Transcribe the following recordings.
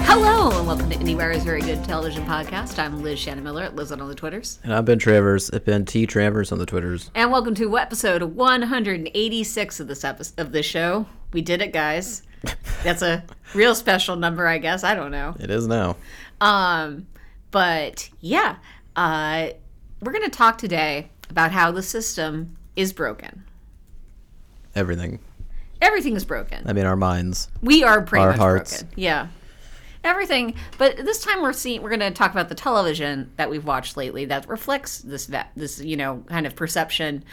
Hello, and welcome to Anywhere is Very Good Television Podcast. I'm Liz Shannon Miller at Liz on the Twitters. And I'm Ben Travers at Ben T. Travers on the Twitters. And welcome to episode 186 of this show. We did it, guys. That's a real special number, I guess. I don't know. It is now. We're going to talk today about how the system is broken. Everything is broken. I mean, our minds. We are pretty much broken. Yeah. Everything. But this time we're going to talk about the television that we've watched lately that reflects this kind of perception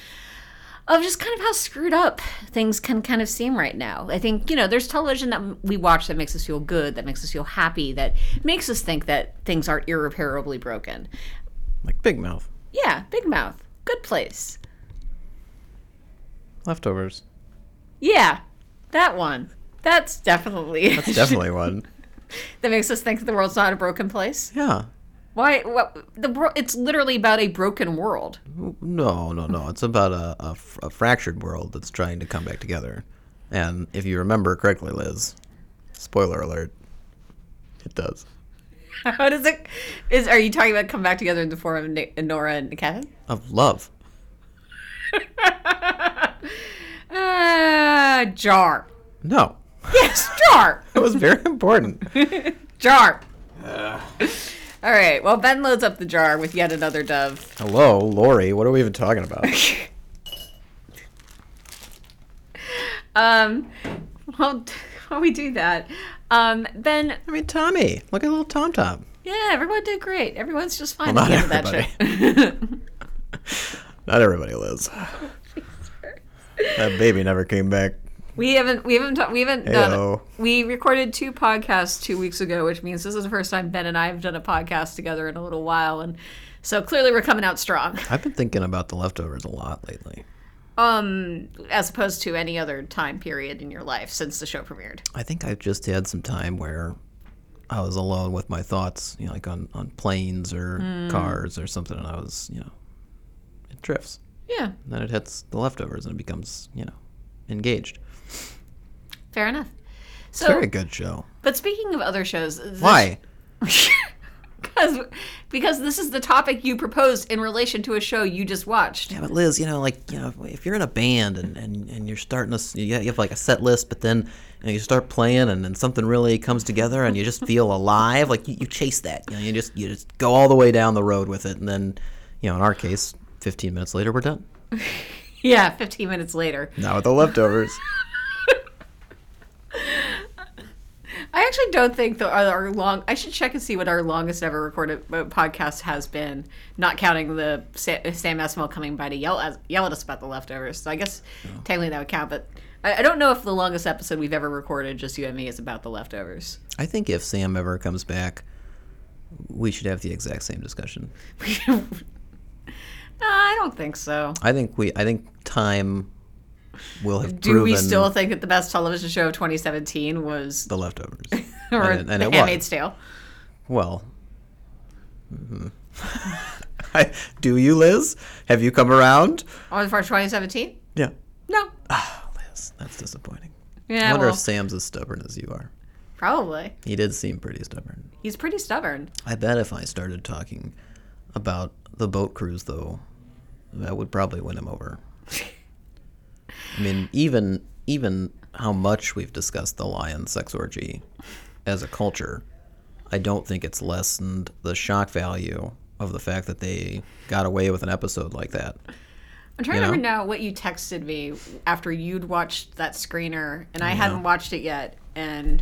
of just kind of how screwed up things can kind of seem right now. I think, there's television that we watch that makes us feel good, that makes us feel happy, that makes us think that things aren't irreparably broken. Like Big Mouth. Yeah, Big Mouth. Good Place. Leftovers. Yeah, that one. That's definitely one. That makes us think that the world's not a broken place? Yeah. Why? It's literally about a broken world. No. It's about a fractured world that's trying to come back together. And if you remember correctly, Liz, spoiler alert, it does. How does it? Are you talking about come back together in the form of Nora and Kevin? Of love. Jar. No. Yes, jar. It was very important. Jar. All right. Well, Ben loads up the jar with yet another dove. Hello, Lori. What are we even talking about? While we do that, Ben. I mean, Tommy. Look at little Tom Tom. Yeah, everyone did great. Everyone's just fine. Well, not everybody. Not everybody, Liz. That baby never came back. We haven't done. We recorded two podcasts 2 weeks ago, which means this is the first time Ben and I have done a podcast together in a little while, and so clearly we're coming out strong. I've been thinking about The Leftovers a lot lately. As opposed to any other time period in your life since the show premiered. I think I've just had some time where I was alone with my thoughts, like on planes or cars or something, and I was, it drifts. Yeah. And then it hits The Leftovers and it becomes, engaged. Fair enough. So, it's a very good show. But speaking of other shows... Why? Because this is the topic you proposed in relation to a show you just watched. Yeah, but Liz, if you're in a band and you're starting to... You have like a set list, but then you start playing and then something really comes together and you just feel alive. Like, you chase that. You just go all the way down the road with it. And then, in our case, 15 minutes later, we're done. Yeah, 15 minutes later. Not with The Leftovers. I actually don't think I should check and see what our longest ever recorded podcast has been, not counting the Sam Esmail coming by to yell at us about The Leftovers. So I guess technically that would count, but I don't know if the longest episode we've ever recorded, just you and me, is about The Leftovers. I think if Sam ever comes back, we should have the exact same discussion. No, I don't think so. I think time will have proven... Do we still think that the best television show of 2017 was... The Leftovers. Or and The Handmaid's Tale? Well. Mm-hmm. Do you, Liz? Have you come around? Oh, for 2017? Yeah. No. Oh, Liz, that's disappointing. Yeah, I wonder if Sam's as stubborn as you are. Probably. He did seem pretty stubborn. He's pretty stubborn. I bet if I started talking about the boat cruise, though, that would probably win him over. I mean, even how much we've discussed the lion sex orgy as a culture, I don't think it's lessened the shock value of the fact that they got away with an episode like that. I'm trying to remember now what you texted me after you'd watched that screener, and I hadn't watched it yet, and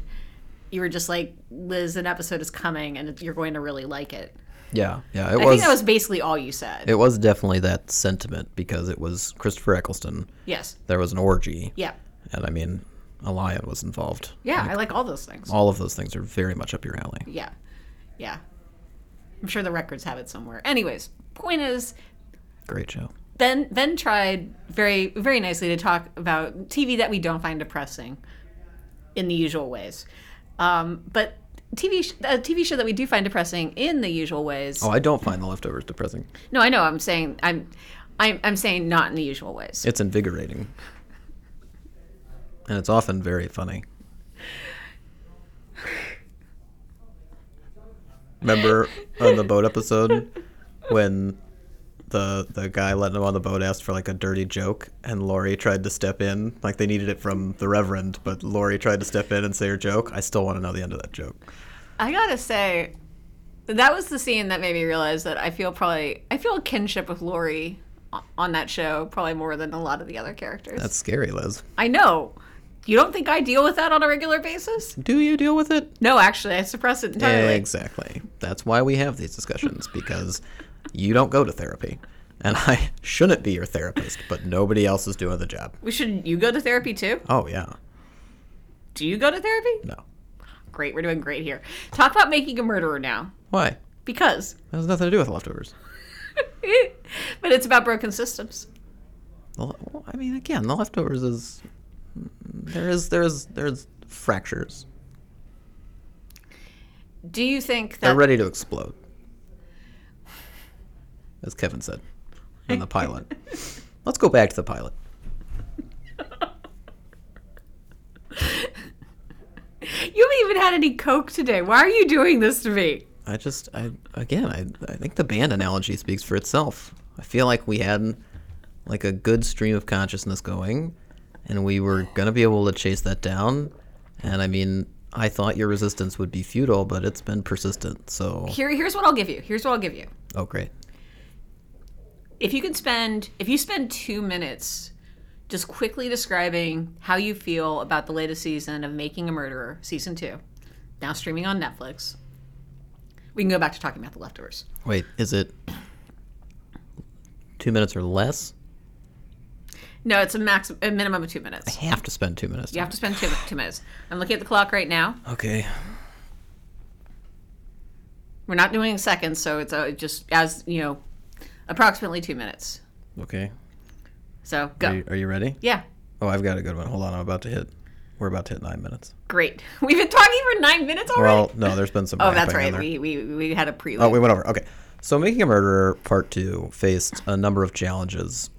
you were just like, Liz, an episode is coming, and you're going to really like it. Yeah. I think that was basically all you said. It was definitely that sentiment because it was Christopher Eccleston. Yes. There was an orgy. Yeah. And I mean, a lion was involved. Yeah, I like all those things. All of those things are very much up your alley. Yeah. I'm sure the records have it somewhere. Anyways, point is... Great show. Ben tried very, very nicely to talk about TV that we don't find depressing in the usual ways. But... TV show that we do find depressing in the usual ways. Oh, I don't find The Leftovers depressing. No, I know. I'm saying I'm saying not in the usual ways. It's invigorating. And it's often very funny. Remember on the boat episode when the guy letting him on the boat asked for like a dirty joke and Lori tried to step in? Like they needed it from the Reverend, but Lori tried to step in and say her joke. I still want to know the end of that joke. I gotta say, that was the scene that made me realize that I feel a kinship with Lori on that show, probably more than a lot of the other characters. That's scary, Liz. I know. You don't think I deal with that on a regular basis? Do you deal with it? No, actually, I suppress it entirely. Exactly. That's why we have these discussions, because you don't go to therapy. And I shouldn't be your therapist, but nobody else is doing the job. You go to therapy too? Oh, yeah. Do you go to therapy? No. Great. We're doing great here. Talk about Making a Murderer now. Why? Because. That has nothing to do with Leftovers. But it's about broken systems. Well, I mean, again, The Leftovers is... There's fractures. Do you think that... They're ready to explode. As Kevin said in the pilot. Let's go back to the pilot. You haven't even had any Coke today. Why are you doing this to me? I think the band analogy speaks for itself. I feel like we had like a good stream of consciousness going. And we were going to be able to chase that down. And, I mean, I thought your resistance would be futile, but it's been persistent, so... Here's what I'll give you. Oh, great. If you spend 2 minutes just quickly describing how you feel about the latest season of Making a Murderer, Season 2, now streaming on Netflix, we can go back to talking about The Leftovers. Wait, is it 2 minutes or less? No, it's a minimum of 2 minutes. I have to spend 2 minutes. You have to spend 2 minutes. I'm looking at the clock right now. Okay. We're not doing seconds, so it's just, as you know, approximately 2 minutes. Okay. So go. Are you ready? Yeah. Oh, I've got a good one. Hold on, we're about to hit 9 minutes. Great. We've been talking for 9 minutes already? Well, no, there's been some. Oh, that's right. We had a prelude. Oh, we went over. Okay. So Making a Murderer Part 2 faced a number of challenges,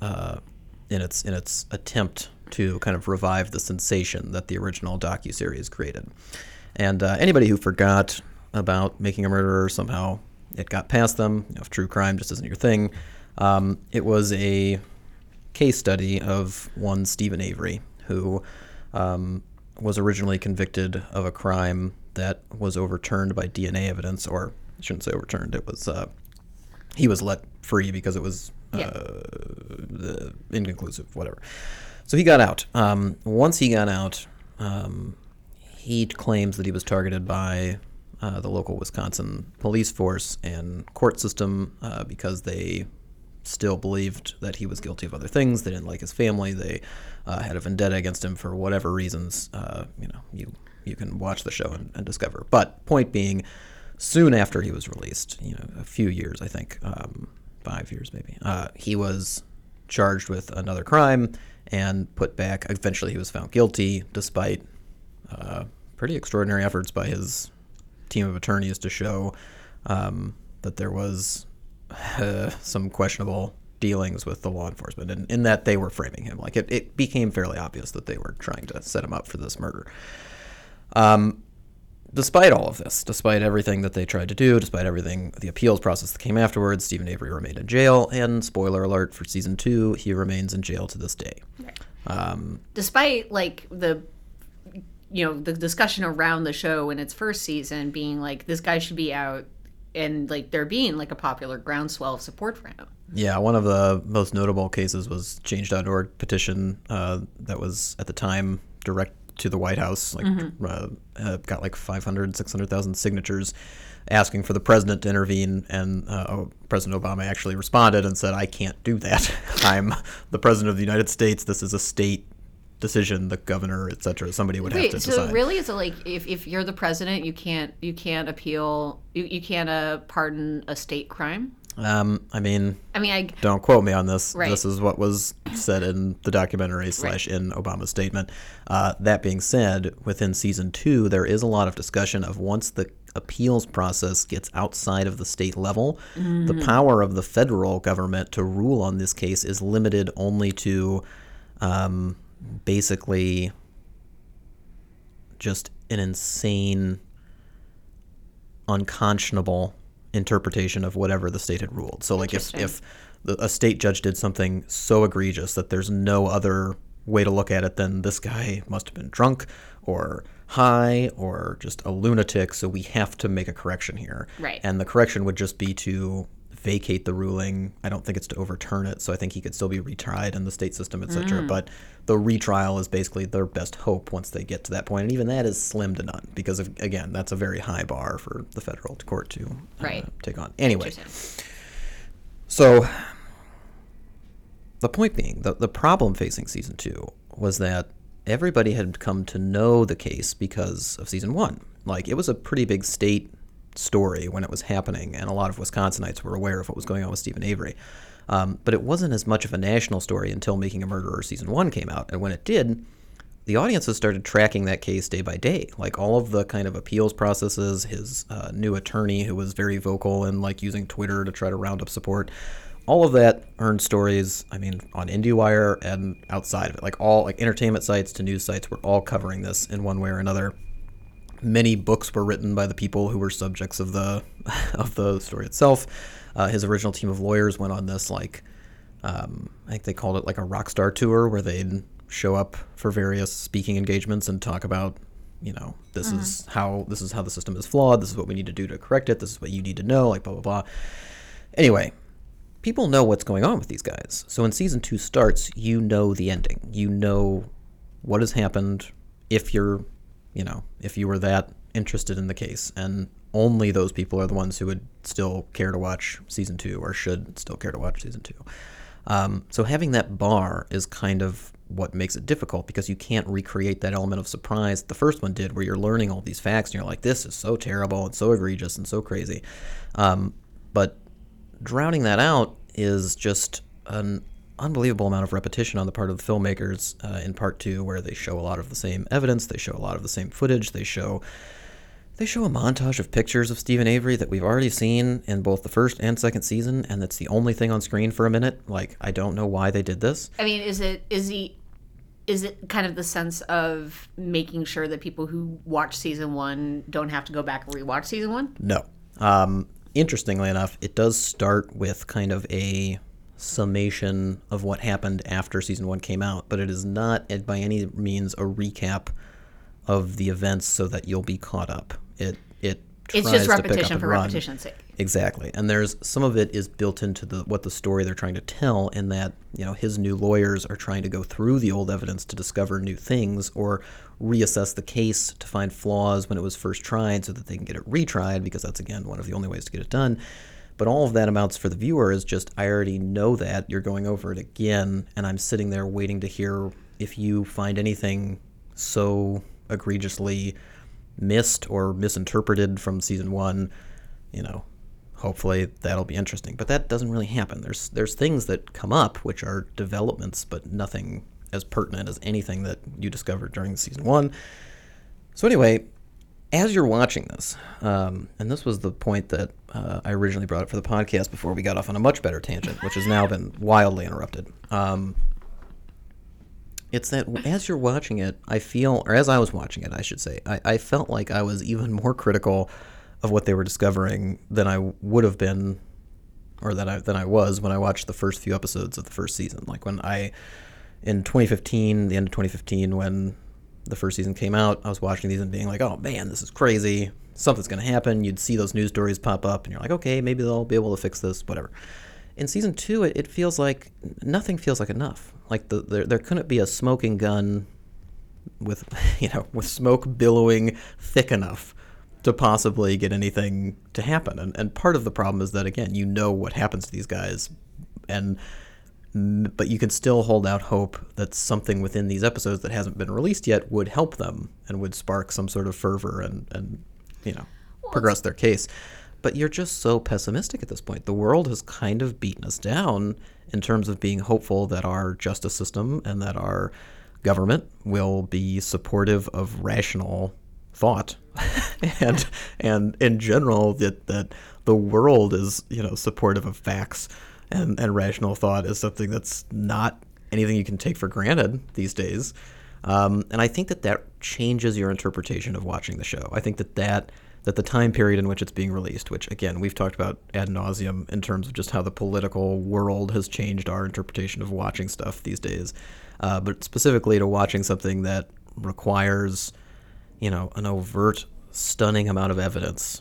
in its attempt to kind of revive the sensation that the original docuseries created. And anybody who forgot about Making a Murderer, somehow it got past them. You know, if true crime just isn't your thing, it was a case study of one Stephen Avery, who was originally convicted of a crime that was overturned by DNA evidence, or I shouldn't say overturned. It was he was let free because it was... Yeah. Inconclusive, whatever. So he got out. Once he got out, he claims that he was targeted by the local Wisconsin police force and court system because they still believed that he was guilty of other things. They didn't like his family. They had a vendetta against him for whatever reasons. You can watch the show and discover. But point being, soon after he was released, a few years, I think, 5 years maybe, he was charged with another crime and put back. Eventually he was found guilty despite pretty extraordinary efforts by his team of attorneys to show that there was some questionable dealings with the law enforcement, and in that they were framing him. Like it became fairly obvious that they were trying to set him up for this murder. Despite all of this, despite everything that they tried to do, despite everything, the appeals process that came afterwards, Stephen Avery remained in jail, and spoiler alert for season 2, he remains in jail to this day. Right. Despite like the discussion around the show in its first season being like this guy should be out, and like there being like a popular groundswell of support for him. Yeah, one of the most notable cases was Change.org petition that was at the time direct to the White House, got like 600,000 signatures asking for the president to intervene, and President Obama actually responded and said, I can't do that. I'm the president of the United States. This is a state decision. The governor, et cetera, somebody would have to decide. So really, is it like if you're the president, you can't pardon a state crime? I mean, don't quote me on this. Right. This is what was said in the documentary / in Obama's statement. That being said, within season 2, there is a lot of discussion of once the appeals process gets outside of the state level, mm-hmm. the power of the federal government to rule on this case is limited only to basically just an insane, unconscionable interpretation of whatever the state had ruled. So like if a state judge did something so egregious that there's no other way to look at it than this guy must have been drunk or high or just a lunatic, so we have to make a correction here. Right. And the correction would just be to vacate the ruling. I don't think it's to overturn it, so I think he could still be retried in the state system, etc. But the retrial is basically their best hope once they get to that point, and even that is slim to none because, if, again, that's a very high bar for the federal court to take on. Anyway, so the point being, the problem facing season 2 was that everybody had come to know the case because of season 1. Like, it was a pretty big state story when it was happening, and a lot of Wisconsinites were aware of what was going on with Stephen Avery. But it wasn't as much of a national story until Making a Murderer season 1 came out. And when it did, the audiences started tracking that case day by day. Like, all of the kind of appeals processes, his new attorney who was very vocal and, like, using Twitter to try to round up support, all of that earned stories, I mean, on IndieWire and outside of it. Like, all, like, entertainment sites to news sites were all covering this in one way or another. Many books were written by the people who were subjects of the story itself. His original team of lawyers went on this, like, I think they called it like a rock star tour, where they'd show up for various speaking engagements and talk about, you know, this is how the system is flawed. This is what we need to do to correct it. This is what you need to know, like, blah, blah, blah. Anyway, people know what's going on with these guys. So when season 2 starts, you know the ending. You know what has happened if you were that interested in the case, and only those people are the ones who would still care to watch season 2 or should still care to watch season 2. So having that bar is kind of what makes it difficult, because you can't recreate that element of surprise the first one did, where you're learning all these facts and you're like, this is so terrible and so egregious and so crazy. But drowning that out is just an unbelievable amount of repetition on the part of the filmmakers in part 2, where they show a lot of the same evidence, they show a lot of the same footage, they show a montage of pictures of Stephen Avery that we've already seen in both the first and second season, and that's the only thing on screen for a minute. Like, I don't know why they did this. I mean, is it kind of the sense of making sure that people who watch season 1 don't have to go back and rewatch season 1? No. Interestingly enough, it does start with kind of a summation of what happened after season 1 came out, but it is not by any means a recap of the events so that you'll be caught up. It's just repetition for repetition's sake. Exactly. And there's some of it is built into what the story they're trying to tell, in that, you know, his new lawyers are trying to go through the old evidence to discover new things or reassess the case to find flaws when it was first tried so that they can get it retried, because that's, again, one of the only ways to get it done. But all of that amounts for the viewer is just, I already know that, you're going over it again, and I'm sitting there waiting to hear if you find anything so egregiously missed or misinterpreted from season 1, you know, hopefully that'll be interesting. But that doesn't really happen. There's things that come up which are developments, but nothing as pertinent as anything that you discovered during season 1. So anyway, as you're watching this, and this was the point that I originally brought up for the podcast before we got off on a much better tangent, which has now been wildly interrupted. It's that as you're watching it, as I was watching it, I should say, I felt like I was even more critical of what they were discovering than I would have been, or than I was when I watched the first few episodes of the first season. Like, when in 2015, the end of 2015, when the first season came out, I was watching these and being like, oh man, this is crazy, something's going to happen. You'd see those news stories pop up and you're like, okay, maybe they'll be able to fix this, whatever. In season 2, it feels like nothing feels like enough. Like, there couldn't be a smoking gun with smoke billowing thick enough to possibly get anything to happen. And part of the problem is that, again, you know what happens to these guys, but you can still hold out hope that something within these episodes that hasn't been released yet would help them and would spark some sort of fervor and progress their case. But you're just so pessimistic at this point. The world has kind of beaten us down in terms of being hopeful that our justice system and that our government will be supportive of rational thought and in general that the world is, you know, supportive of facts and rational thought is something that's not anything you can take for granted these days. And I think that changes your interpretation of watching the show. I think that the time period in which it's being released, which, again, we've talked about ad nauseum in terms of just how the political world has changed our interpretation of watching stuff these days, but specifically to watching something that requires, you know, an overt, stunning amount of evidence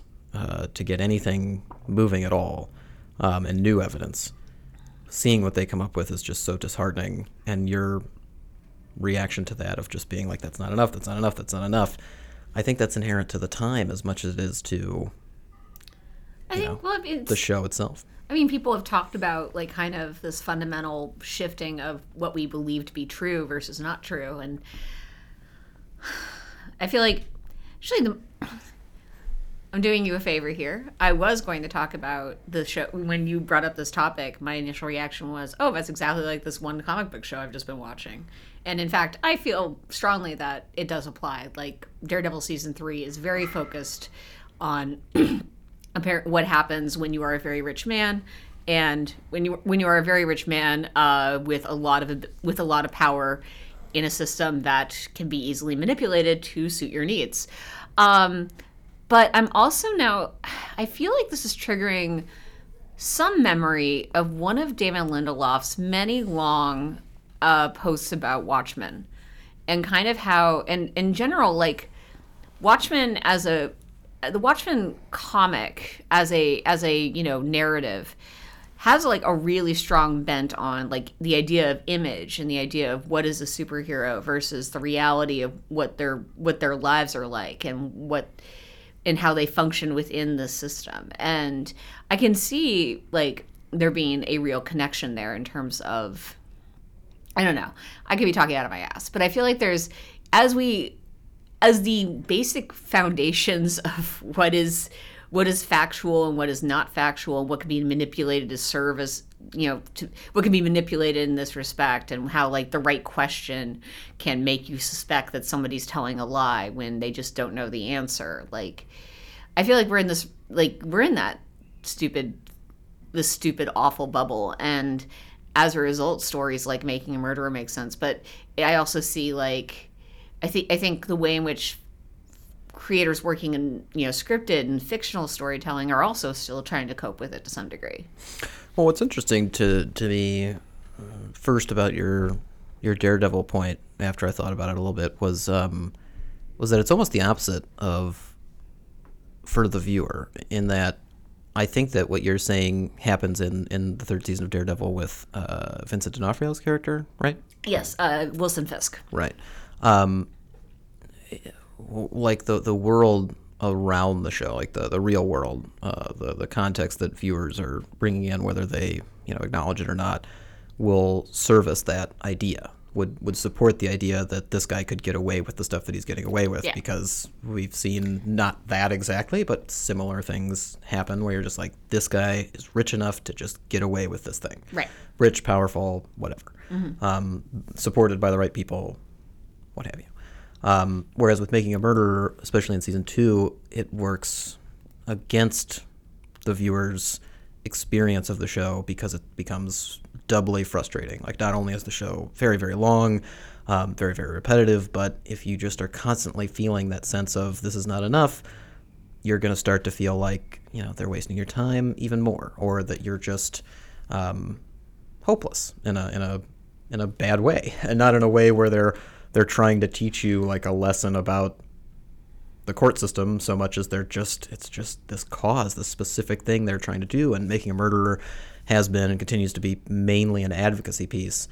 to get anything moving at all, and new evidence. Seeing what they come up with is just so disheartening, and your reaction to that of just being like, that's not enough, that's not enough, that's not enough, I think that's inherent to the time as much as it is to, the show itself. I mean, people have talked about, like, kind of this fundamental shifting of what we believe to be true versus not true, and I feel like, actually, I'm doing you a favor here. I was going to talk about the show. When you brought up this topic, my initial reaction was, oh, that's exactly like this one comic book show I've just been watching. And in fact, I feel strongly that it does apply. Like, Daredevil Season 3 is very focused on what happens when you are a very rich man. And when you are a very rich man with a lot of power in a system that can be easily manipulated to suit your needs. But I'm also now, I feel like this is triggering some memory of one of David Lindelof's many long posts about Watchmen, and kind of how, and in general, like Watchmen as the Watchmen comic as a narrative has like a really strong bent on like the idea of image and the idea of what is a superhero versus the reality of what their lives are like and what. And how they function within the system. And I can see, like, there being a real connection there in terms of, I don't know, I could be talking out of my ass, but I feel like there's, as the basic foundations of what is factual and what is not factual, what can be manipulated to serve as, what can be manipulated in this respect, and how, like, the right question can make you suspect that somebody's telling a lie when they just don't know the answer. Like, I feel like we're in that stupid, awful bubble. And as a result, stories like Making a Murderer make sense. But I also see, like, I think the way in which creators working in scripted and fictional storytelling are also still trying to cope with it to some degree. Well, what's interesting to me first about your Daredevil point, after I thought about it a little bit, was that it's almost the opposite for the viewer, in that I think that what you're saying happens in the third season of Daredevil with Vincent D'Onofrio's character, right? Yes, Wilson Fisk. Right. Like the world around the show, like the real world, the context that viewers are bringing in, whether they acknowledge it or not, will service that idea, would support the idea that this guy could get away with the stuff that he's getting away with, because we've seen not that exactly, but similar things happen where you're just like, this guy is rich enough to just get away with this thing. Right. Rich, powerful, whatever. Mm-hmm. Supported by the right people, what have you. Whereas with Making a Murderer, especially in season 2, it works against the viewer's experience of the show because it becomes doubly frustrating. Like, not only is the show very, very long, very, very repetitive, but if you just are constantly feeling that sense of this is not enough, you're going to start to feel like, they're wasting your time even more, or that you're just hopeless in a bad way, and not in a way where they're trying to teach you like a lesson about the court system so much as it's just this cause, this specific thing they're trying to do. And Making a Murderer has been and continues to be mainly an advocacy piece.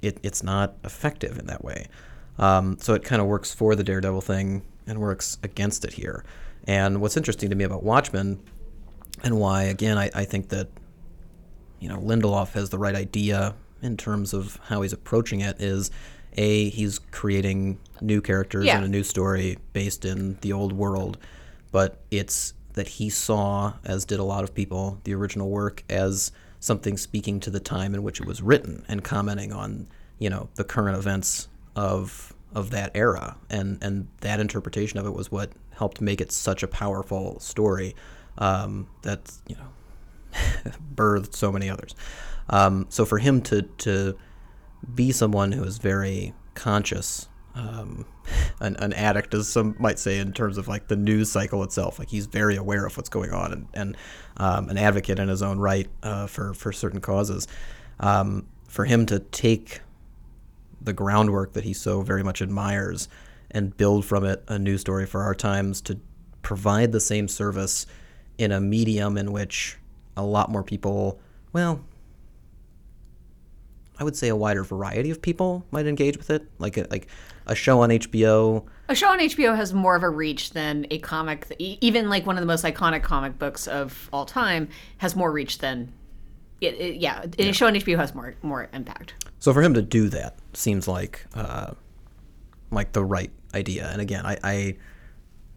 It's not effective in that way. So it kind of works for the Daredevil thing and works against it here. And what's interesting to me about Watchmen, and why, again, I think that, Lindelof has the right idea in terms of how he's approaching it, is he's creating new characters and a new story based in the old world, but it's that he saw, as did a lot of people, the original work as something speaking to the time in which it was written and commenting on, you know, the current events of that era. And that interpretation of it was what helped make it such a powerful story that, you know, birthed so many others. So for him to be someone who is very conscious, an addict, as some might say, in terms of like the news cycle itself, like he's very aware of what's going on, and an advocate in his own right for certain causes. For him to take the groundwork that he so very much admires and build from it a new story for our times, to provide the same service in a medium in which a lot more people, well, I would say a wider variety of people might engage with it. Like a show on HBO. A show on HBO has more of a reach than a comic. Even like one of the most iconic comic books of all time has more reach than a show on HBO has more impact. So for him to do that seems like the right idea. And again, I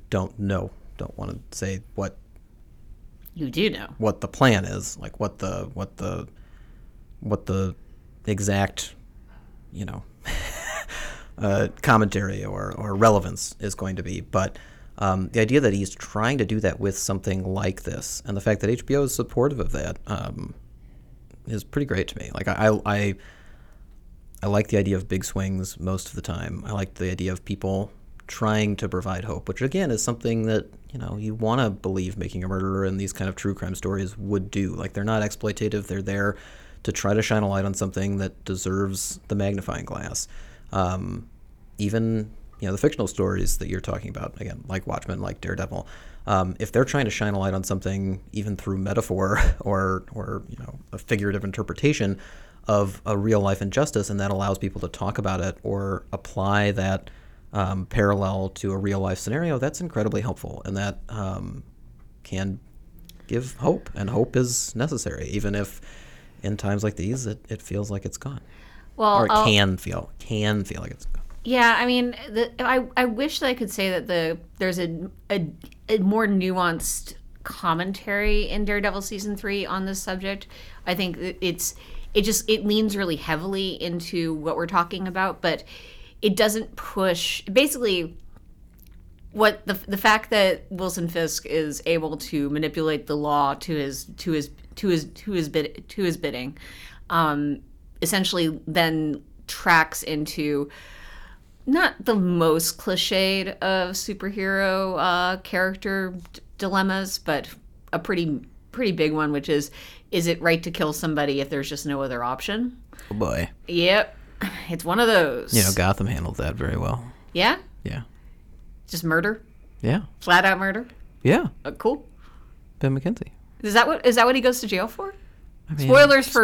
don't know. Don't want to say what you do know. What the plan is, like what the exact, you know, commentary or relevance is going to be. But the idea that he's trying to do that with something like this, and the fact that HBO is supportive of that, is pretty great to me. Like I like the idea of big swings most of the time. I like the idea of people trying to provide hope, which again is something that, you know, you want to believe Making a Murderer and these kind of true crime stories would do. Like, they're not exploitative. They're there to try to shine a light on something that deserves the magnifying glass. Even, you know, the fictional stories that you're talking about, again, like Watchmen, like Daredevil, if they're trying to shine a light on something, even through metaphor or you know, a figurative interpretation of a real-life injustice, and that allows people to talk about it or apply that parallel to a real-life scenario, that's incredibly helpful. And that can give hope, and hope is necessary, even if in times like these, it feels like it's gone. Well, or it can feel like it's gone. Yeah, I mean, I wish that I could say that there's a more nuanced commentary in Daredevil Season 3 on this subject. I think it leans really heavily into what we're talking about, but it doesn't push. Basically, what the fact that Wilson Fisk is able to manipulate the law to his bidding, essentially then tracks into not the most cliched of superhero character dilemmas, but a pretty big one, which is it right to kill somebody if there's just no other option? Oh boy. Yep, it's one of those. You know, Gotham handled that very well. Yeah. Yeah. Just murder. Yeah. Flat out murder. Yeah. Cool. Ben McKenzie. Is that what he goes to jail for? I mean, spoilers for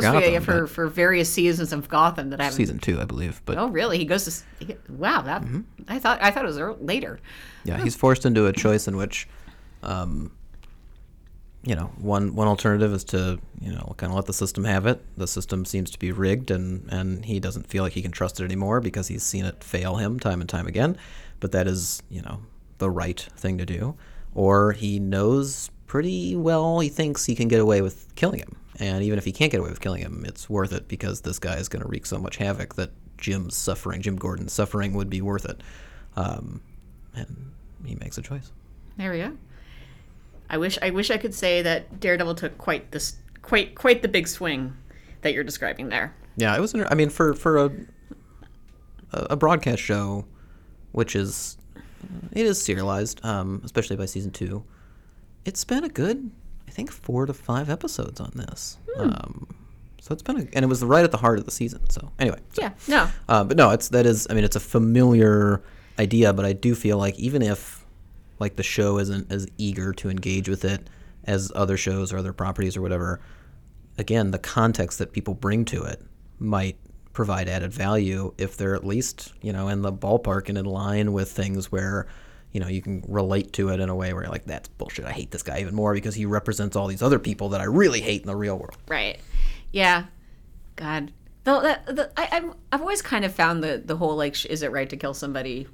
Gotham, for various seasons of Gotham that I haven't. Season 2, I believe. But oh, really? He goes to wow. That mm-hmm. I thought it was later. Yeah, He's forced into a choice in which, you know, one alternative is to, you know, kind of let the system have it. The system seems to be rigged, and he doesn't feel like he can trust it anymore because he's seen it fail him time and time again. But that is, you know, the right thing to do. Or he knows pretty well, he thinks he can get away with killing him. And even if he can't get away with killing him, it's worth it because this guy is going to wreak so much havoc that Jim Gordon's suffering would be worth it. And he makes a choice. There we go. I wish I could say that Daredevil took quite the big swing that you're describing there. Yeah, it was. I mean, for a broadcast show, which is it is serialized, especially by season 2. It's been a good, I think, 4 to 5 episodes on this. So it's been, and it was right at the heart of the season. So anyway. So, yeah, no. But no, it's a familiar idea, but I do feel like even if, like, the show isn't as eager to engage with it as other shows or other properties or whatever, again, the context that people bring to it might provide added value if they're at least, you know, in the ballpark and in line with things where, you know, you can relate to it in a way where you're like, that's bullshit. I hate this guy even more because he represents all these other people that I really hate in the real world. Right. Yeah. God. Though I've always kind of found the whole, like, is it right to kill somebody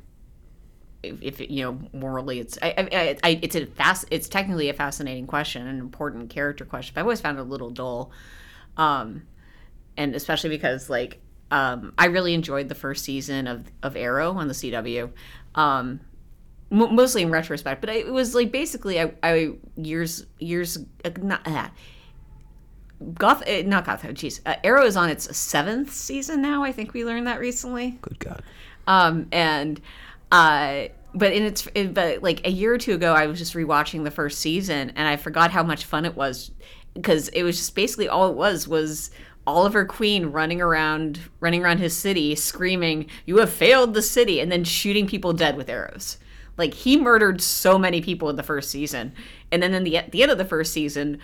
if you know, morally, it's technically a fascinating question, an important character question. But I've always found it a little dull, and especially because I really enjoyed the first season of Arrow on the CW, mostly in retrospect. But it was basically Arrow is on its 7th season now. I think we learned that recently. Good God. But a year or two ago, I was just rewatching the first season, and I forgot how much fun it was, because it was just basically all it was Oliver Queen running around his city, screaming, "You have failed the city," and then shooting people dead with arrows. Like, he murdered so many people in the first season, and then at the end of the first season,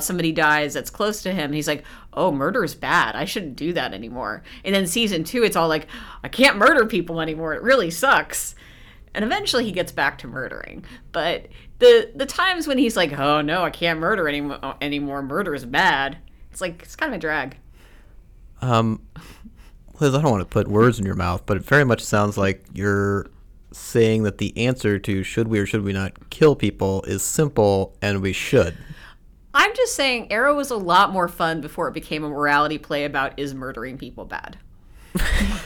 somebody dies that's close to him, and he's like, "Oh, murder is bad. I shouldn't do that anymore." And then season 2, it's all like, "I can't murder people anymore. It really sucks." And eventually he gets back to murdering. But the times when he's like, "Oh no, I can't murder anymore. Murder is bad," it's like, it's kind of a drag. Liz, I don't want to put words in your mouth, but it very much sounds like you're saying that the answer to should we or should we not kill people is simple, and we should. I'm just saying Arrow was a lot more fun before it became a morality play about, is murdering people bad?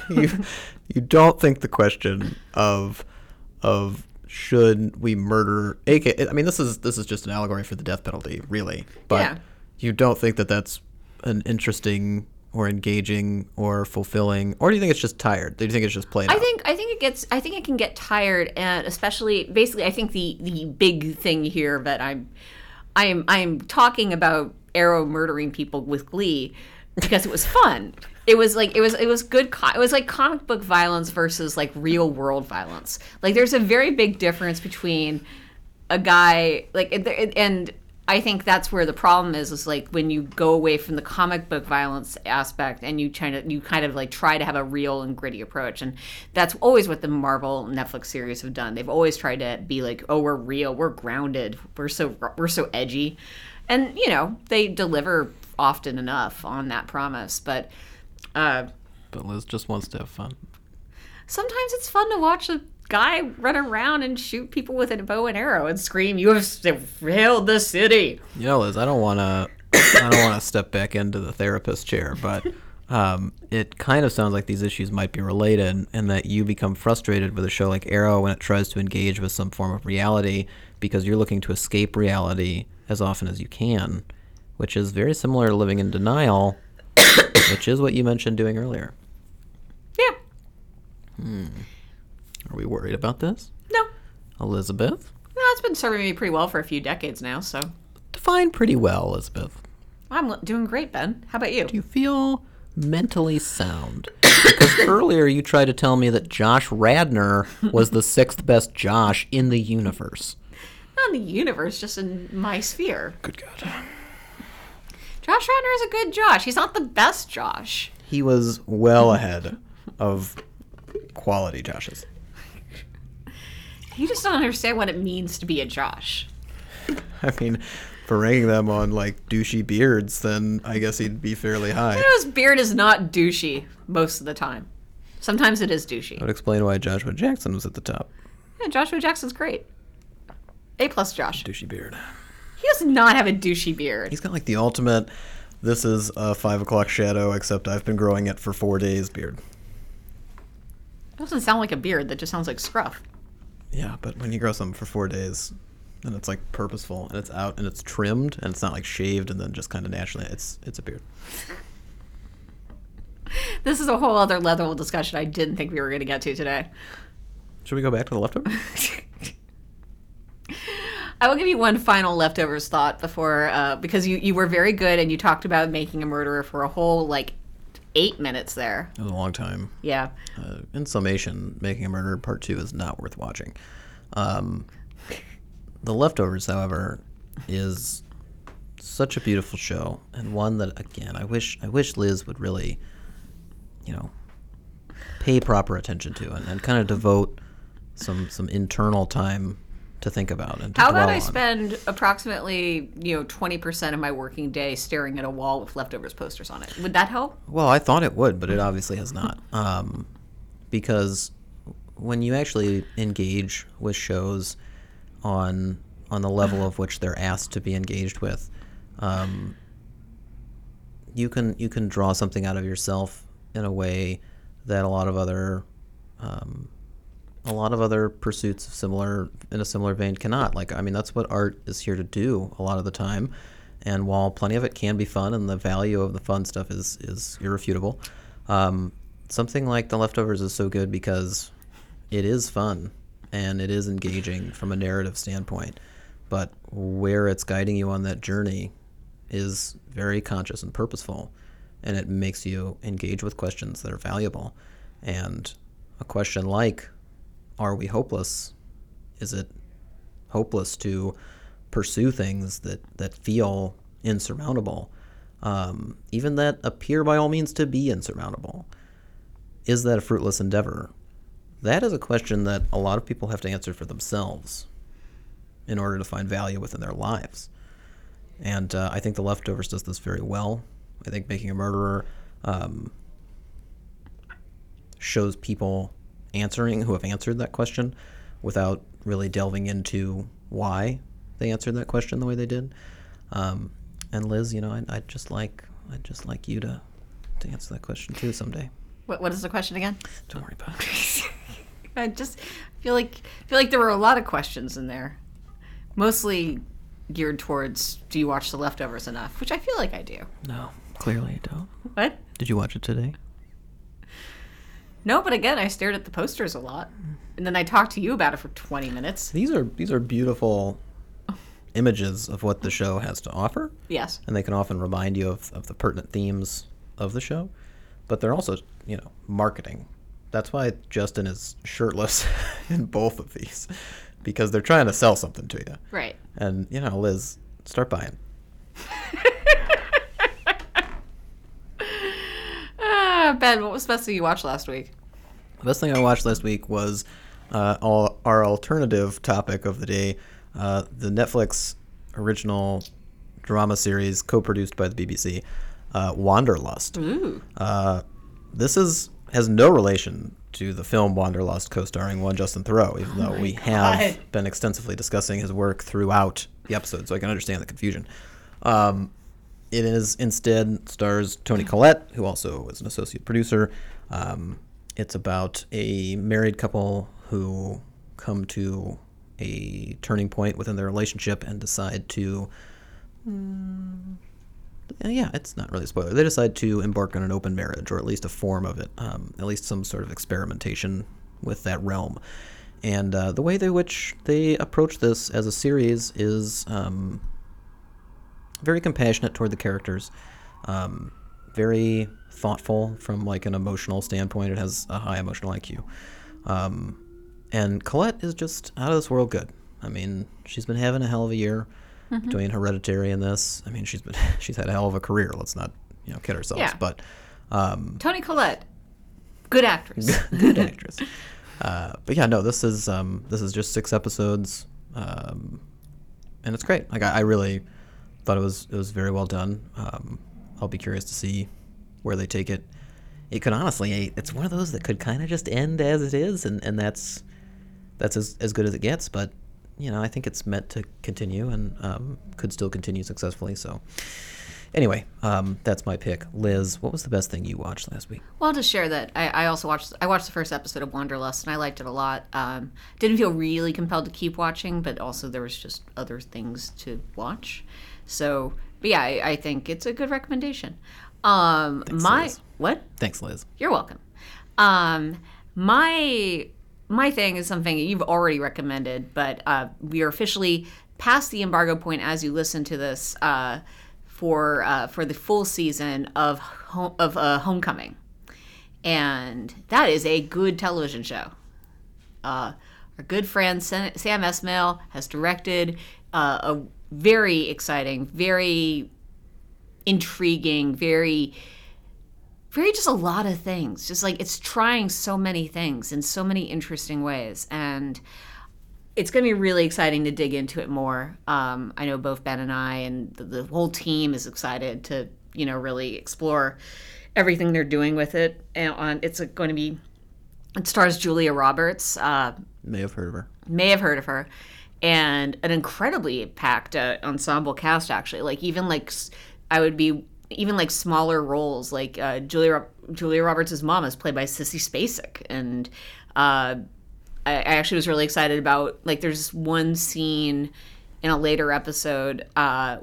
You don't think the question of should we murder, aka, I mean, this is just an allegory for the death penalty, really. But yeah. You don't think that that's an interesting or engaging or fulfilling, or do you think it's just tired? Do you think it's just played out? I think it can get tired, and basically I think the big thing here that I'm talking about Arrow murdering people with glee because it was fun. It was like comic book violence versus like real world violence. Like, there's a very big difference between a guy and I think that's where the problem is like when you go away from the comic book violence aspect and you kind of try to have a real and gritty approach. And that's always what the Marvel Netflix series have done. They've always tried to be like, "Oh, we're real, we're grounded, we're so edgy," and they deliver often enough on that promise. But Liz just wants to have fun. Sometimes it's fun to watch a guy run around and shoot people with a bow and arrow and scream, "You have failed the city." Liz, I don't want to step back into the therapist chair, but it kind of sounds like these issues might be related, and that you become frustrated with a show like Arrow when it tries to engage with some form of reality because you're looking to escape reality as often as you can, which is very similar to living in denial, which is what you mentioned doing earlier. Yeah. Are we worried about this? No. Elizabeth? No, it's been serving me pretty well for a few decades now, so. Define pretty well, Elizabeth. I'm doing great, Ben. How about you? Do you feel mentally sound? Because earlier you tried to tell me that Josh Radnor was the 6th best Josh in the universe. Not in the universe, just in my sphere. Good God. Josh Radnor is a good Josh. He's not the best Josh. He was well ahead of quality Joshes. You just don't understand what it means to be a Josh. I mean, for ranking them on, douchey beards, then I guess he'd be fairly high. His beard is not douchey most of the time. Sometimes it is douchey. That would explain why Joshua Jackson was at the top. Yeah, Joshua Jackson's great. A+ Josh. Douchey beard. He does not have a douchey beard. He's got, the ultimate, this is a 5 o'clock shadow, except I've been growing it for 4 days beard. That doesn't sound like a beard. That just sounds like scruff. Yeah, but when you grow something for 4 days, and it's purposeful, and it's out, and it's trimmed, and it's not shaved, and then just kind of naturally, it's a beard. This is a whole other level of discussion I didn't think we were going to get to today. Should we go back to the leftovers? I will give you one final leftovers thought before, because you were very good, and you talked about Making a Murderer for a whole 8 minutes there. It was a long time. Yeah. In summation, Making a Murderer Part 2 is not worth watching. The Leftovers, however, is such a beautiful show, and one that, again, I wish Liz would really, pay proper attention to and kind of devote some internal time to think about and to dwell on. How about I spend approximately 20% of my working day staring at a wall with Leftovers posters on it? Would that help? Well, I thought it would, but it obviously has not, because when you actually engage with shows on the level of which they're asked to be engaged with, you can draw something out of yourself in a way that a lot of other pursuits of similar vein cannot. Like, I mean, that's what art is here to do a lot of the time. And while plenty of it can be fun and the value of the fun stuff is irrefutable, something like The Leftovers is so good because it is fun and it is engaging from a narrative standpoint. But where it's guiding you on that journey is very conscious and purposeful, and it makes you engage with questions that are valuable. And a question like, are we hopeless? Is it hopeless to pursue things that feel insurmountable, even that appear by all means to be insurmountable? Is that a fruitless endeavor? That is a question that a lot of people have to answer for themselves in order to find value within their lives. And I think The Leftovers does this very well. I think Making a Murderer shows people answering who have answered that question without really delving into why they answered that question the way they did. And Liz, you know, I'd just like you to answer that question too someday. What is the question again? Don't worry about it. I just feel like there were a lot of questions in there, mostly geared towards, do you watch The Leftovers enough? Which I feel like I do. No, clearly I don't. What? Did you watch it today? No, but again, I stared at the posters a lot, and then I talked to you about it for 20 minutes. These are beautiful images of what the show has to offer. Yes. And they can often remind you of the pertinent themes of the show, but they're also, you know, marketing. That's why Justin is shirtless in both of these, because they're trying to sell something to you. Right. And, you know, Liz, start buying. Ben, what was the best thing you watched last week? The best thing I watched last week was our alternative topic of the day, the Netflix original drama series co-produced by the BBC, Wanderlust. Ooh. This has no relation to the film Wanderlust, co-starring one Justin Theroux, even though we have been extensively discussing his work throughout the episode, so I can understand the confusion. It is instead stars Toni Collette, who also is an associate producer. It's about a married couple who come to a turning point within their relationship and decide to... yeah, it's not really a spoiler. They decide to embark on an open marriage, or at least a form of it, at least some sort of experimentation with that realm. And the way in which they approach this as a series is... very compassionate toward the characters, very thoughtful from like an emotional standpoint. It has a high emotional IQ. And Collette is just out of this world good. I mean, she's been having a hell of a year between Hereditary and this. I mean, she's had a hell of a career. Let's not, you know, kid ourselves. Yeah. But Toni Collette, good actress. Good actress. But yeah, no, this is just 6 episodes, and it's great. Like I really. Thought it was very well done. I'll be curious to see where they take it. It could honestly, it's one of those that could kind of just end as it is, and that's as good as it gets. But you know, I think it's meant to continue and could still continue successfully. So anyway, that's my pick. Liz, what was the best thing you watched last week? Well, I'll just share that I watched the first episode of Wanderlust, and I liked it a lot. Didn't feel really compelled to keep watching, but also there was just other things to watch. So, but yeah, I think it's a good recommendation. Thanks, Liz. What? Thanks, Liz. You're welcome. My thing is something you've already recommended, but we are officially past the embargo point as you listen to this for the full season of Homecoming, and that is a good television show. Our good friend Sam Esmail has directed a very exciting, very intriguing, very, very just a lot of things. Just like it's trying so many things in so many interesting ways. And it's going to be really exciting to dig into it more. I know both Ben and I and the whole team is excited to, you know, really explore everything they're doing with it. And it's going to be It stars Julia Roberts. May have heard of her. And an incredibly packed ensemble cast, actually. Like, even, like, I would be, even, like, smaller roles. Like, Julia Roberts' mom is played by Sissy Spacek. And I actually was really excited about, like, there's one scene in a later episode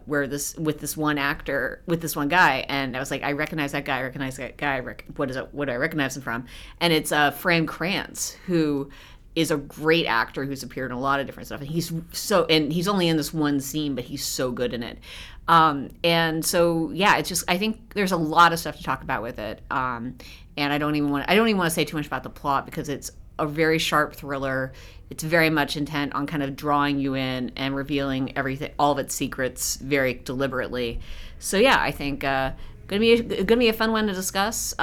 where this one guy, and I was like, I recognize that guy. What do I recognize him from? And it's Fran Kranz, who is a great actor who's appeared in a lot of different stuff. And he's only in this one scene, but he's so good in it. And so, yeah, it's just, I think there's a lot of stuff to talk about with it. And I don't even want to say too much about the plot, because it's a very sharp thriller. It's very much intent on kind of drawing you in and revealing everything, all of its secrets, very deliberately. So yeah, I think gonna be a fun one to discuss.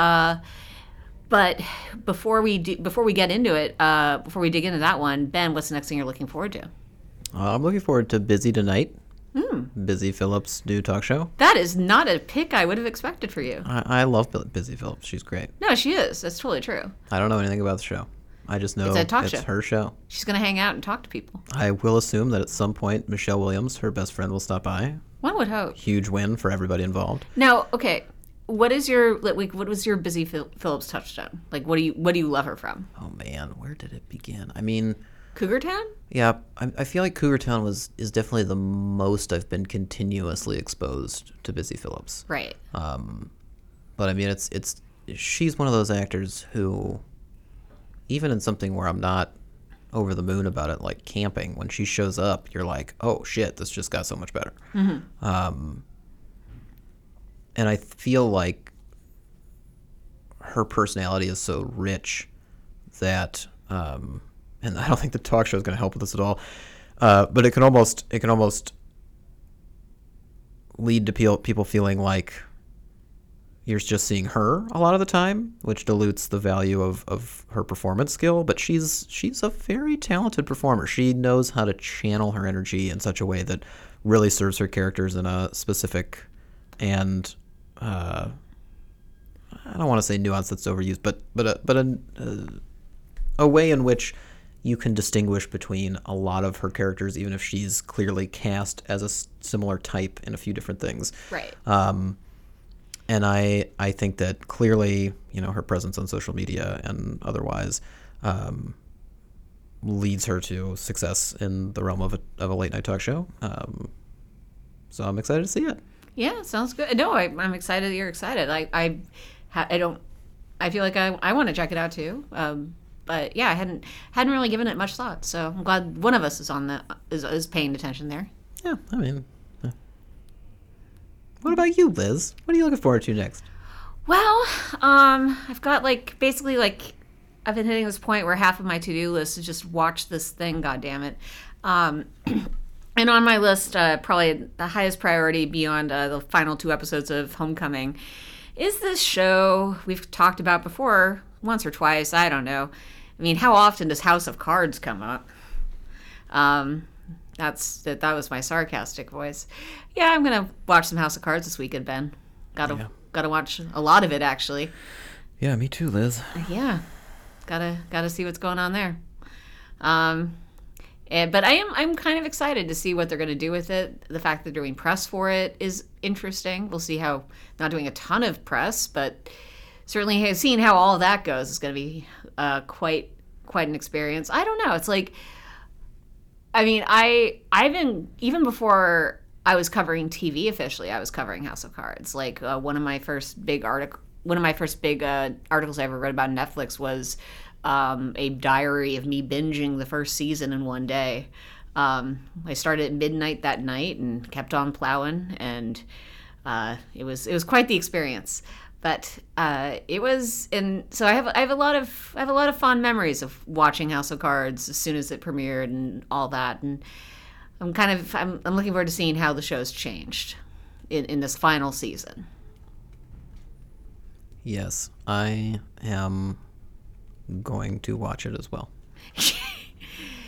But before we dig into that one, Ben, what's the next thing you're looking forward to? I'm looking forward to Busy Tonight. Busy Phillips' new talk show. That is not a pick I would have expected for you. I love Busy Phillips. She's great. No, she is. That's totally true. I don't know anything about the show. I just know it's her show. She's going to hang out and talk to people. I will assume that at some point, Michelle Williams, her best friend, will stop by. One would hope. Huge win for everybody involved. Now, okay, what was your Busy Phillips touchstone? Like, what do you love her from? Oh, man, where did it begin? I mean, Cougar Town? Yeah, I feel like Cougar Town is definitely the most I've been continuously exposed to Busy Phillips. Right. But, I mean, it's she's one of those actors who, even in something where I'm not over the moon about it, like camping, when she shows up, you're like, oh, shit, this just got so much better. Mm-hmm. And I feel like her personality is so rich that, and I don't think the talk show is going to help with this at all, but it can almost lead to people feeling like you're just seeing her a lot of the time, which dilutes the value of her performance skill. But she's a very talented performer. She knows how to channel her energy in such a way that really serves her characters in a specific and I don't want to say nuance, that's overused, but a way in which you can distinguish between a lot of her characters, even if she's clearly cast as a similar type in a few different things. Right. And I think that clearly, you know, her presence on social media and otherwise leads her to success in the realm of a late night talk show. So I'm excited to see it. Yeah, sounds good. No, I'm excited that you're excited. I feel like I want to check it out too. But yeah, I hadn't really given it much thought. So I'm glad one of us is is paying attention there. Yeah, I mean. What about you, Liz? What are you looking forward to next? Well, I've got I've been hitting this point where half of my to-do list is just watch this thing, goddammit. And on my list, probably the highest priority beyond the final two episodes of Homecoming is this show we've talked about before once or twice. I don't know. I mean, how often does House of Cards come up? That was my sarcastic voice. Yeah, I'm gonna watch some House of Cards this weekend, Ben. Gotta watch a lot of it, actually. Yeah, me too, Liz. Yeah, gotta see what's going on there. But I'm kind of excited to see what they're gonna do with it. The fact that they're doing press for it is interesting. We'll see how, not doing a ton of press, but certainly seeing how all that goes is gonna be quite an experience. I don't know. It's like, I mean, I've been, even before I was covering TV officially, I was covering House of Cards. Like, one of my first big articles I ever read about Netflix was a diary of me binging the first season in one day. I started at midnight that night and kept on plowing, and it was quite the experience. But it was, and so I have a lot of fond memories of watching House of Cards as soon as it premiered and all that, and I'm looking forward to seeing how the show's changed in this final season. Yes, I am going to watch it as well.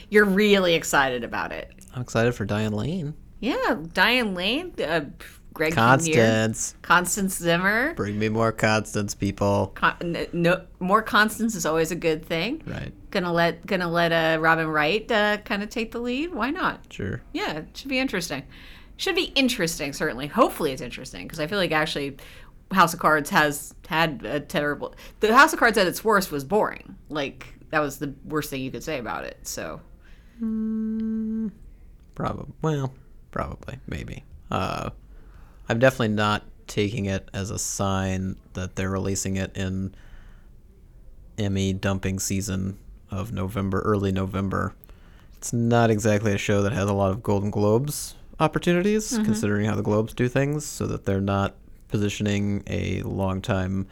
You're really excited about it. I'm excited for Diane Lane. Yeah, Diane Lane. Greg Constance. Kinnear. Constance Zimmer. Bring me more Constance, people. No, more Constance is always a good thing. Right. Gonna let Robin Wright kind of take the lead. Why not? Sure. Yeah, it should be interesting. Certainly. Hopefully it's interesting, because I feel like actually House of Cards has had a terrible... The House of Cards at its worst was boring. Like, that was the worst thing you could say about it, so... Probably. Maybe. I'm definitely not taking it as a sign that they're releasing it in Emmy dumping season of November, early November. It's not exactly a show that has a lot of Golden Globes opportunities, mm-hmm. considering how the Globes do things, so that they're not positioning a longtime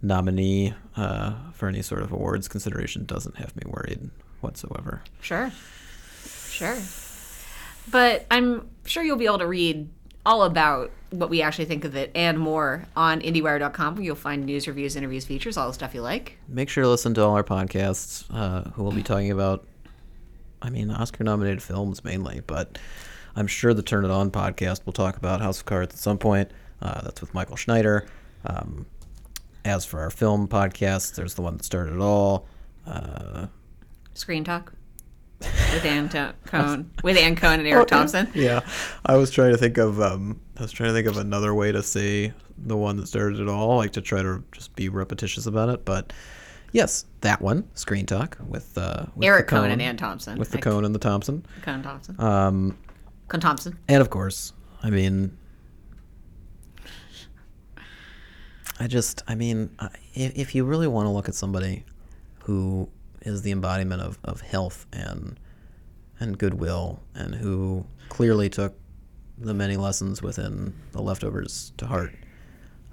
nominee for any sort of awards consideration doesn't have me worried whatsoever. Sure. But I'm sure you'll be able to read all about what we actually think of it and more on IndieWire.com, where you'll find news, reviews, interviews, features, all the stuff you like. Make sure to listen to all our podcasts, who will be talking about, Oscar-nominated films mainly, but I'm sure the Turn It On podcast will talk about House of Cards at some point. That's with Michael Schneider. As for our film podcast, there's the one that started it all. Screen Talk. With Ann Cohn and Eric Thompson. Yeah, I was trying to think of another way to say the one that started it all, like to try to just be repetitious about it. But yes, that one, Screen Talk with Eric Cohn and Ann Thompson, with the Cohn and the Thompson. Cohn Thompson. Cohn Thompson. And of course, if you really want to look at somebody who is the embodiment of health and goodwill, and who clearly took the many lessons within The Leftovers to heart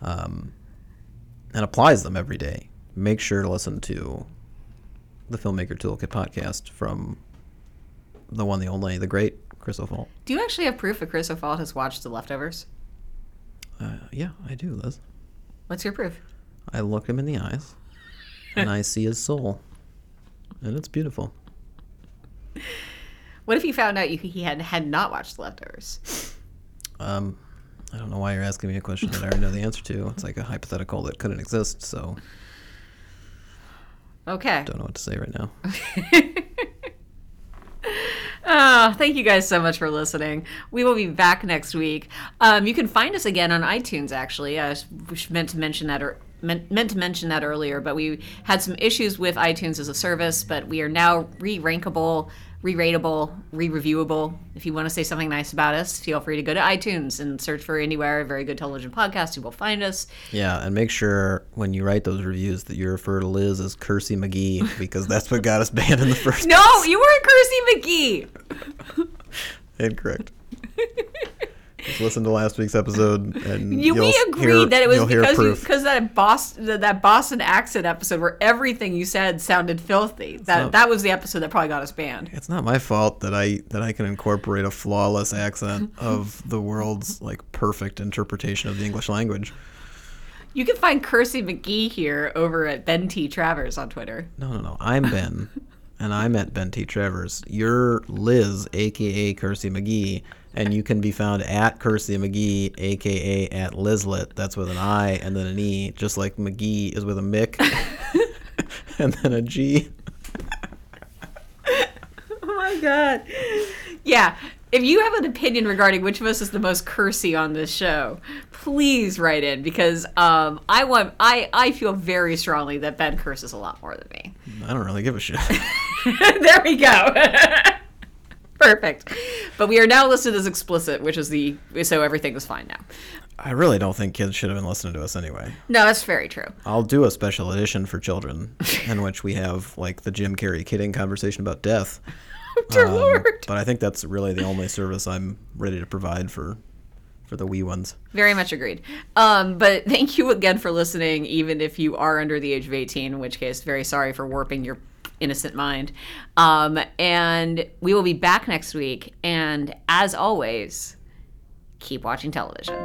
and applies them every day, make sure to listen to the Filmmaker Toolkit podcast from the one, the only, the great Chris O'Falt. Do you actually have proof that Chris O'Falt has watched The Leftovers? Yeah, I do, Liz. What's your proof? I look him in the eyes and I see his soul. And it's beautiful. What if you found out he had not watched The Leftovers? I don't know why you're asking me a question that I already know the answer to. It's like a hypothetical that couldn't exist, so... Okay. Don't know what to say right now. Oh, thank you guys so much for listening. We will be back next week. You can find us again on iTunes, actually. I meant to mention that earlier, but we had some issues with iTunes as a service, but we are now re-rankable, re-rateable, re-reviewable. If you want to say something nice about us, feel free to go to iTunes and search for Anywhere, a Very Good Television Podcast. You will find us. Yeah, and make sure when you write those reviews that you refer to Liz as Cursey McGee, because that's what got us banned in the first place. No, you weren't Cursey McGee. Incorrect. Just listen to last week's episode, and we agreed that it was because that Boston accent episode where everything you said sounded filthy. That was the episode that probably got us banned. It's not my fault that I can incorporate a flawless accent of the world's perfect interpretation of the English language. You can find Cursey McGee here over at Ben T. Travers on Twitter. No. I'm Ben, and I'm at Ben T. Travers. You're Liz, a.k.a. Cursey McGee. And you can be found at Cursey McGee, a.k.a. at Lizlet. That's with an I and then an E, just like McGee is with a Mick and then a G. Oh, my God. Yeah. If you have an opinion regarding which of us is the most cursy on this show, please write in, because I feel very strongly that Ben curses a lot more than me. I don't really give a shit. There we go. Perfect. But we are now listed as explicit, so everything is fine now. I really don't think kids should have been listening to us anyway. No, that's very true. I'll do a special edition for children in which we have the Jim Carrey kidding conversation about death. Dear Lord. But I think that's really the only service I'm ready to provide for the wee ones. Very much agreed. But thank you again for listening, even if you are under the age of 18, in which case, very sorry for warping your innocent mind. And we will be back next week. And as always, keep watching television.